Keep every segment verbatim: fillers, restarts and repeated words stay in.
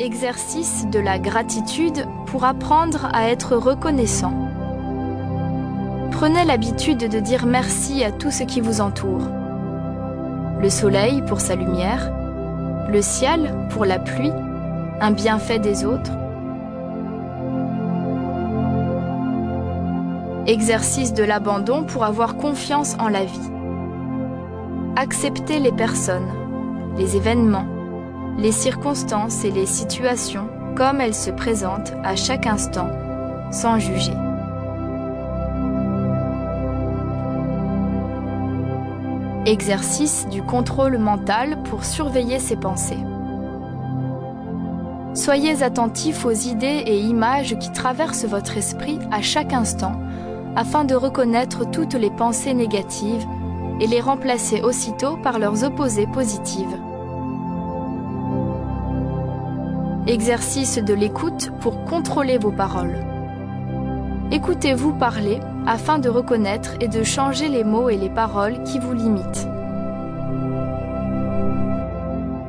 Exercice de la gratitude pour apprendre à être reconnaissant. Prenez l'habitude de dire merci à tout ce qui vous entoure. Le soleil pour sa lumière, le ciel pour la pluie, un bienfait des autres. Exercice de l'abandon pour avoir confiance en la vie. Acceptez les personnes, les événements, les circonstances et les situations comme elles se présentent à chaque instant, sans juger. Exercice du contrôle mental pour surveiller ses pensées. Soyez attentifs aux idées et images qui traversent votre esprit à chaque instant afin de reconnaître toutes les pensées négatives et les remplacer aussitôt par leurs opposées positives. Exercice de l'écoute pour contrôler vos paroles. Écoutez-vous parler afin de reconnaître et de changer les mots et les paroles qui vous limitent.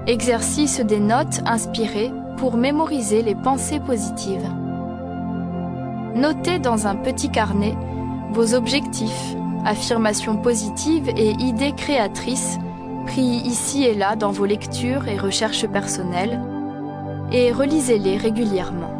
Exercice des notes inspirées pour mémoriser les pensées positives. Notez dans un petit carnet vos objectifs, affirmations positives et idées créatrices prises ici et là dans vos lectures et recherches personnelles, et relisez-les régulièrement.